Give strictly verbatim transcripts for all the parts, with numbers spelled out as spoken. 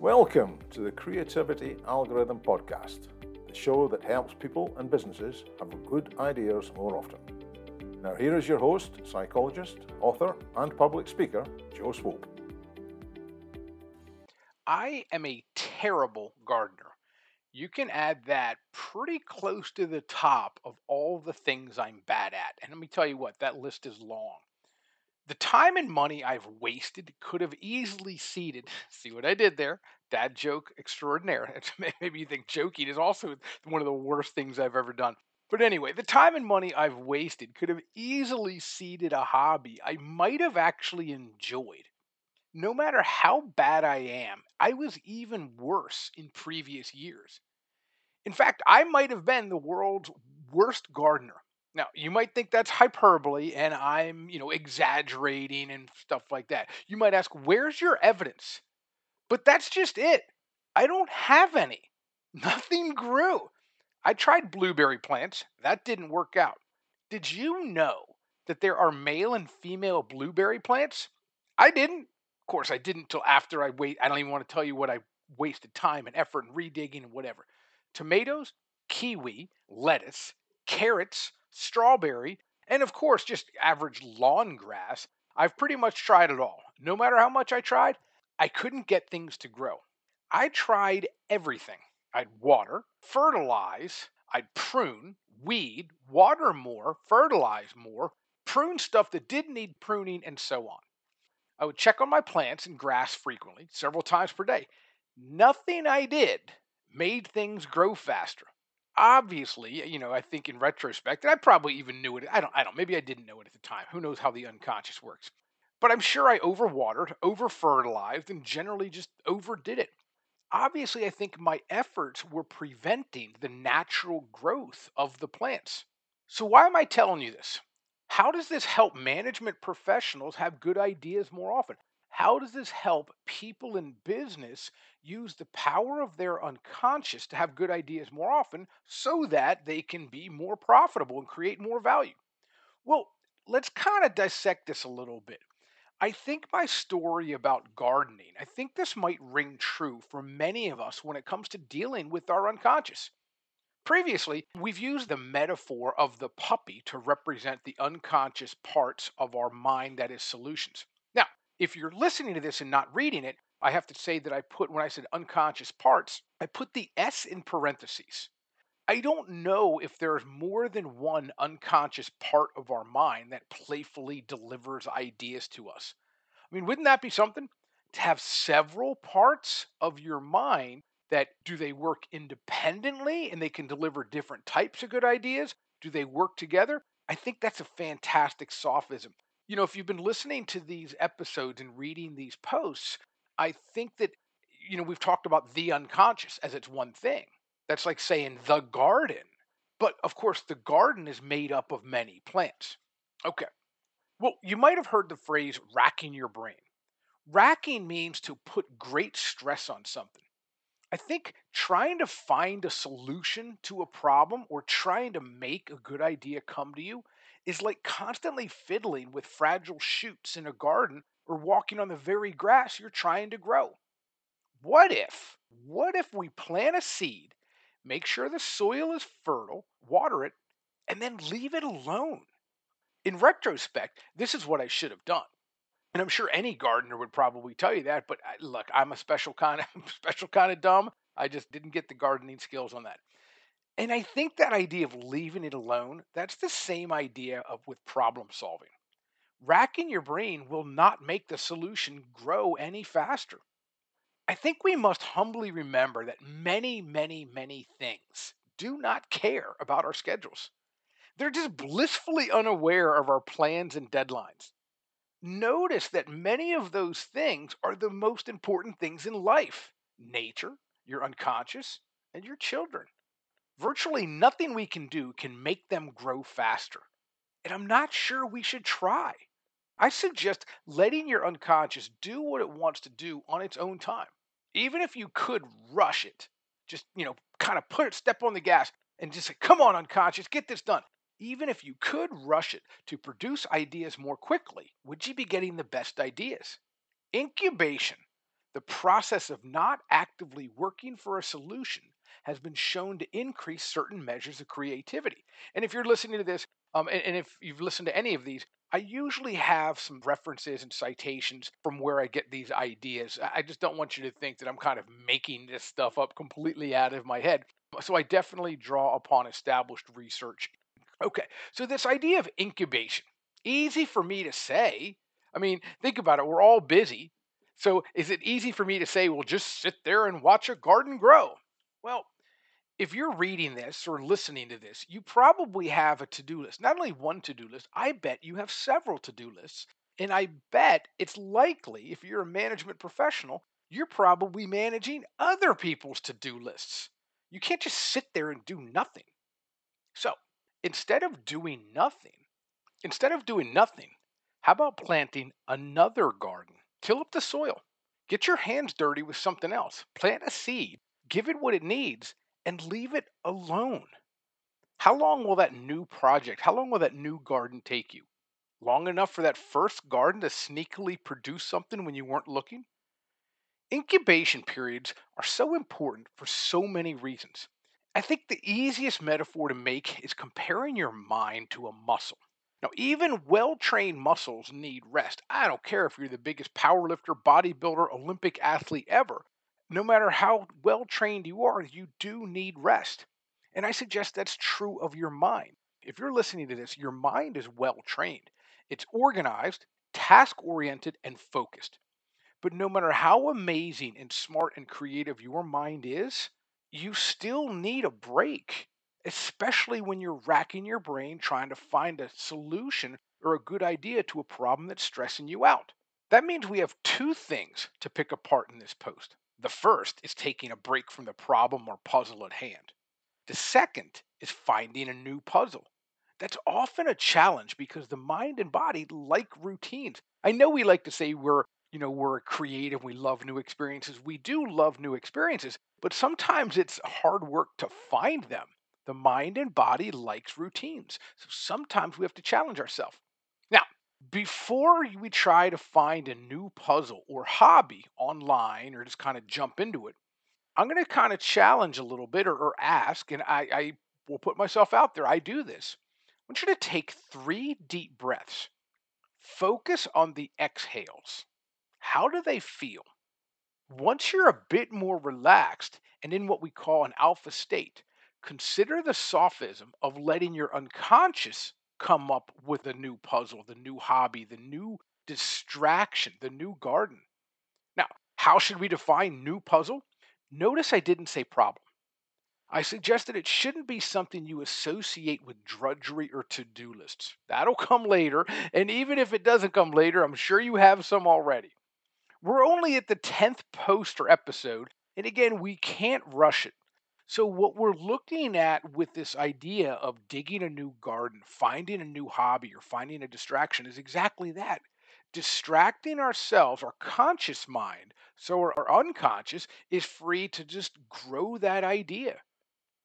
Welcome to the Creativity Algorithm Podcast, the show that helps people and businesses have good ideas more often. Now here is your host, psychologist, author, and public speaker, Joe Swope. I am a terrible gardener. You can add that pretty close to the top of all the things I'm bad at. And let me tell you what, that list is long. The time and money I've wasted could have easily seeded. See what I did there? Dad joke extraordinaire. Maybe you think joking is also one of the worst things I've ever done. But anyway, the time and money I've wasted could have easily seeded a hobby I might have actually enjoyed. No matter how bad I am, I was even worse in previous years. In fact, I might have been the world's worst gardener. Now, you might think that's hyperbole and I'm, you know, exaggerating and stuff like that. You might ask, where's your evidence? But that's just it. I don't have any. Nothing grew. I tried blueberry plants. That didn't work out. Did you know that there are male and female blueberry plants? I didn't. Of course, I didn't until after I wait. I don't even want to tell you what I wasted time and effort and redigging and whatever. Tomatoes, kiwi, lettuce, carrots, strawberry, and of course, just average lawn grass. I've pretty much tried it all. No matter how much I tried, I couldn't get things to grow. I tried everything. I'd water, fertilize, I'd prune, weed, water more, fertilize more, prune stuff that didn't need pruning, and so on. I would check on my plants and grass frequently, several times per day. Nothing I did made things grow faster. Obviously, you know, I think in retrospect, and I probably even knew it. I don't, I don't, maybe I didn't know it at the time. Who knows how the unconscious works? But I'm sure I overwatered, overfertilized, and generally just overdid it. Obviously, I think my efforts were preventing the natural growth of the plants. So why am I telling you this? How does this help management professionals have good ideas more often? How does this help people in business use the power of their unconscious to have good ideas more often so that they can be more profitable and create more value? Well, let's kind of dissect this a little bit. I think my story about gardening, I think this might ring true for many of us when it comes to dealing with our unconscious. Previously, we've used the metaphor of the puppy to represent the unconscious parts of our mind that is solutions. Now, if you're listening to this and not reading it, I have to say that I put, when I said unconscious parts, I put the S in parentheses. I don't know if there's more than one unconscious part of our mind that playfully delivers ideas to us. I mean, wouldn't that be something? To have several parts of your mind that, do they work independently and they can deliver different types of good ideas? Do they work together? I think that's a fantastic sophism. You know, if you've been listening to these episodes and reading these posts, I think that, you know, we've talked about the unconscious as it's one thing. That's like saying the garden. But, of course, the garden is made up of many plants. Okay. Well, you might have heard the phrase racking your brain. Racking means to put great stress on something. I think trying to find a solution to a problem or trying to make a good idea come to you is like constantly fiddling with fragile shoots in a garden or walking on the very grass you're trying to grow. What if, what if we plant a seed, make sure the soil is fertile, water it, and then leave it alone? In retrospect, this is what I should have done. And I'm sure any gardener would probably tell you that, but look, I'm a special kind of, special kind of dumb. I just didn't get the gardening skills on that. And I think that idea of leaving it alone, that's the same idea of with problem solving. Racking your brain will not make the solution grow any faster. I think we must humbly remember that many, many, many things do not care about our schedules. They're just blissfully unaware of our plans and deadlines. Notice that many of those things are the most important things in life: nature, your unconscious, and your children. Virtually nothing we can do can make them grow faster. And I'm not sure we should try. I suggest letting your unconscious do what it wants to do on its own time. Even if you could rush it, just, you know, kind of put it, step on the gas and just say, come on, unconscious, get this done. Even if you could rush it to produce ideas more quickly, would you be getting the best ideas? Incubation. The process of not actively working for a solution has been shown to increase certain measures of creativity. And if you're listening to this, um, and, and if you've listened to any of these, I usually have some references and citations from where I get these ideas. I just don't want you to think that I'm kind of making this stuff up completely out of my head. So I definitely draw upon established research. Okay, so this idea of incubation, easy for me to say. I mean, think about it. We're all busy. So is it easy for me to say, well, just sit there and watch a garden grow? Well, if you're reading this or listening to this, you probably have a to-do list. Not only one to-do list, I bet you have several to-do lists. And I bet it's likely, if you're a management professional, you're probably managing other people's to-do lists. You can't just sit there and do nothing. So instead of doing nothing, instead of doing nothing, how about planting another garden? Till up the soil. Get your hands dirty with something else. Plant a seed. Give it what it needs and leave it alone. How long will that new project, how long will that new garden take you? Long enough for that first garden to sneakily produce something when you weren't looking? Incubation periods are so important for so many reasons. I think the easiest metaphor to make is comparing your mind to a muscle. Now, even well-trained muscles need rest. I don't care if you're the biggest powerlifter, bodybuilder, Olympic athlete ever. No matter how well-trained you are, you do need rest. And I suggest that's true of your mind. If you're listening to this, your mind is well-trained. It's organized, task-oriented, and focused. But no matter how amazing and smart and creative your mind is, you still need a break. Especially when you're racking your brain trying to find a solution or a good idea to a problem that's stressing you out. That means we have two things to pick apart in this post. The first is taking a break from the problem or puzzle at hand. The second is finding a new puzzle. That's often a challenge because the mind and body like routines. I know we like to say we're You know, we're creative, we love new experiences. We do love new experiences, but sometimes it's hard work to find them. The mind and body likes routines. So sometimes we have to challenge ourselves. Now, before we try to find a new puzzle or hobby online or just kind of jump into it, I'm going to kind of challenge a little bit or, or ask, and I, I will put myself out there. I do this. I want you to take three deep breaths. Focus on the exhales. How do they feel? Once you're a bit more relaxed and in what we call an alpha state, consider the sophism of letting your unconscious come up with a new puzzle, the new hobby, the new distraction, the new garden. Now, how should we define new puzzle? Notice I didn't say problem. I suggested it shouldn't be something you associate with drudgery or to-do lists. That'll come later, and even if it doesn't come later, I'm sure you have some already. We're only at the tenth post or episode, and again, we can't rush it. So what we're looking at with this idea of digging a new garden, finding a new hobby, or finding a distraction is exactly that. Distracting ourselves, our conscious mind, so our unconscious is free to just grow that idea.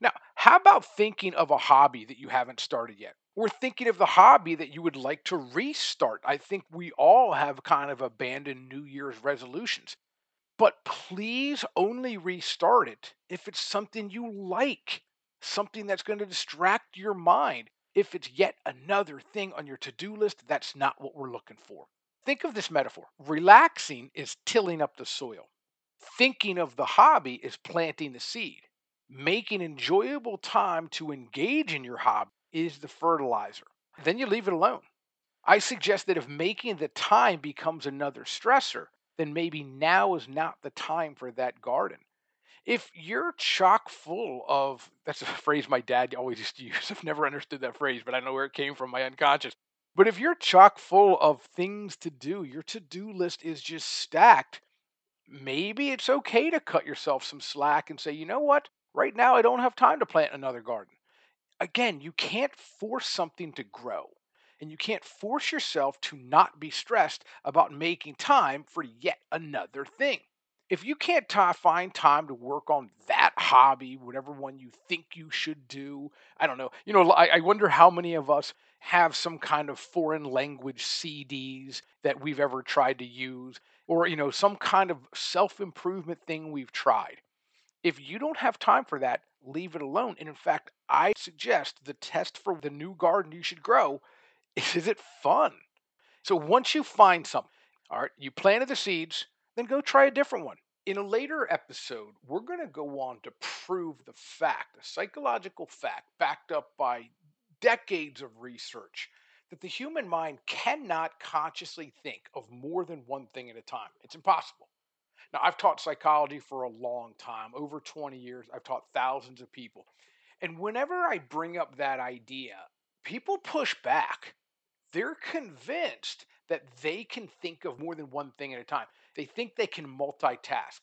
Now, how about thinking of a hobby that you haven't started yet? Or thinking of the hobby that you would like to restart. I think we all have kind of abandoned New Year's resolutions. But please only restart it if it's something you like, something that's going to distract your mind. If it's yet another thing on your to-do list, that's not what we're looking for. Think of this metaphor. Relaxing is tilling up the soil. Thinking of the hobby is planting the seed. Making enjoyable time to engage in your hobby is the fertilizer. Then you leave it alone. I suggest that if making the time becomes another stressor, then maybe now is not the time for that garden. If you're chock full of, that's a phrase my dad always used to use. I've never understood that phrase, but I know where it came from, my unconscious. But if you're chock full of things to do, your to-do list is just stacked, maybe it's okay to cut yourself some slack and say, you know what, right now I don't have time to plant another garden. Again, you can't force something to grow. And you can't force yourself to not be stressed about making time for yet another thing. If you can't t- find time to work on that hobby, whatever one you think you should do, I don't know. You know, I, I wonder how many of us have some kind of foreign language C Ds that we've ever tried to use. or, you know, some kind of self-improvement thing we've tried. If you don't have time for that, leave it alone. And in fact, I suggest the test for the new garden you should grow is, is it fun? So once you find something, all right, you planted the seeds, then go try a different one. In a later episode, we're going to go on to prove the fact, a psychological fact backed up by decades of research, that the human mind cannot consciously think of more than one thing at a time. It's impossible. Now, I've taught psychology for a long time, over twenty years. I've taught thousands of people. And whenever I bring up that idea, people push back. They're convinced that they can think of more than one thing at a time. They think they can multitask.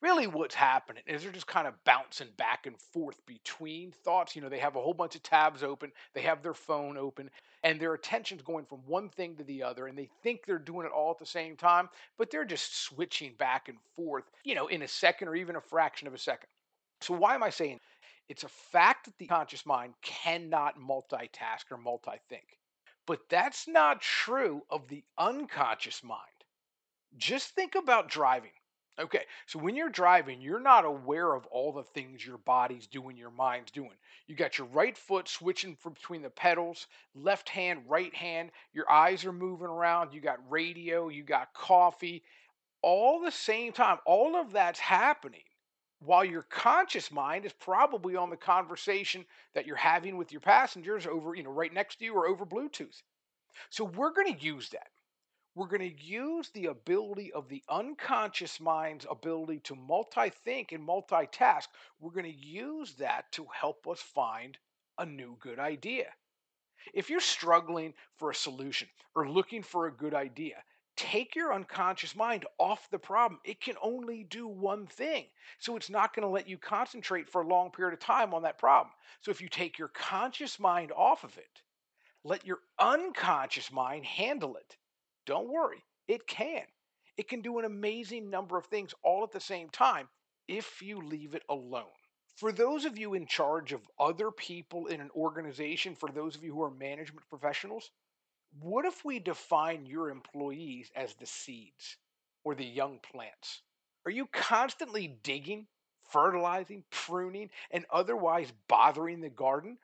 Really what's happening is they're just kind of bouncing back and forth between thoughts. You know, they have a whole bunch of tabs open. They have their phone open, and their attention's going from one thing to the other, and they think they're doing it all at the same time, but they're just switching back and forth, you know, in a second or even a fraction of a second. So why am I saying? It's a fact that the conscious mind cannot multitask or multi-think. But that's not true of the unconscious mind. Just think about driving. Okay, so when you're driving, you're not aware of all the things your body's doing, your mind's doing. You got your right foot switching from between the pedals, left hand, right hand. Your eyes are moving around. You got radio. You got coffee. All the same time, all of that's happening while your conscious mind is probably on the conversation that you're having with your passengers over, you know, right next to you or over Bluetooth. So we're going to use that. We're going to use the ability of the unconscious mind's ability to multi-think and multitask. We're going to use that to help us find a new good idea. If you're struggling for a solution or looking for a good idea, take your unconscious mind off the problem. It can only do one thing. So it's not going to let you concentrate for a long period of time on that problem. So if you take your conscious mind off of it, let your unconscious mind handle it. Don't worry, it can. It can do an amazing number of things all at the same time if you leave it alone. For those of you in charge of other people in an organization, for those of you who are management professionals, what if we define your employees as the seeds or the young plants? Are you constantly digging, fertilizing, pruning, and otherwise bothering the garden?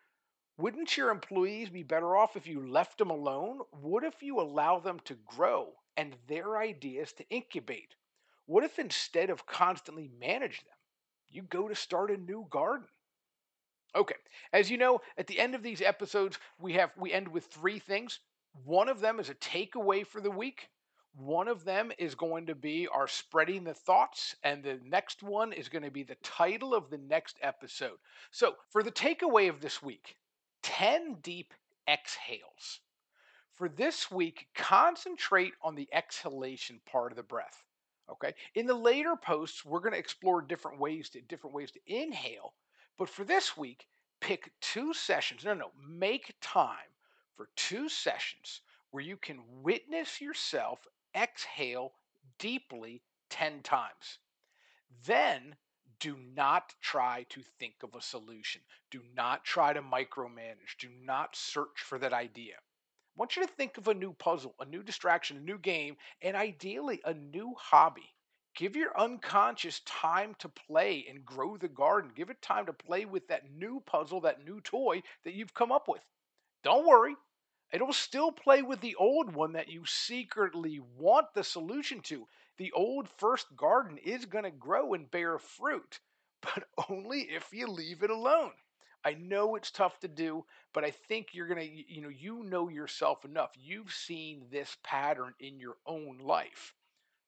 Wouldn't your employees be better off if you left them alone? What if you allow them to grow and their ideas to incubate? What if instead of constantly managing them, you go to start a new garden? Okay, as you know, at the end of these episodes, we have we end with three things. One of them is a takeaway for the week. One of them is going to be our spreading the thoughts. And the next one is going to be the title of the next episode. So for the takeaway of this week, ten deep exhales. For this week, concentrate on the exhalation part of the breath. Okay. In the later posts, we're going to explore different ways to different ways to inhale. But for this week, pick two sessions. No, no, make time for two sessions where you can witness yourself exhale deeply ten times. Then do not try to think of a solution. Do not try to micromanage. Do not search for that idea. I want you to think of a new puzzle, a new distraction, a new game, and ideally a new hobby. Give your unconscious time to play and grow the garden. Give it time to play with that new puzzle, that new toy that you've come up with. Don't worry, it'll still play with the old one that you secretly want the solution to. The old first garden is going to grow and bear fruit, but only if you leave it alone. I know it's tough to do, but I think you're going to, you know, you know yourself enough. You've seen this pattern in your own life.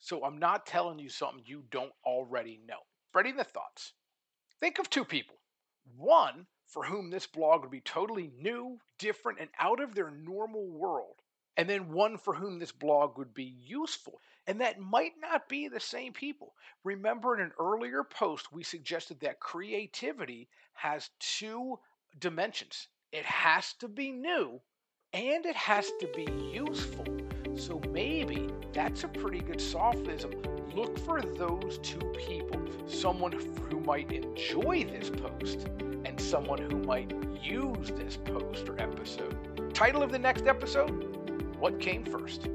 So I'm not telling you something you don't already know. Spreading the thoughts. Think of two people. One for whom this blog would be totally new, different, and out of their normal world, and then one for whom this blog would be useful. And that might not be the same people. Remember, in an earlier post, we suggested that creativity has two dimensions. It has to be new, and it has to be useful. So maybe that's a pretty good sophism. Look for those two people, someone who might enjoy this post, and someone who might use this post or episode. Title of the next episode, What Came First?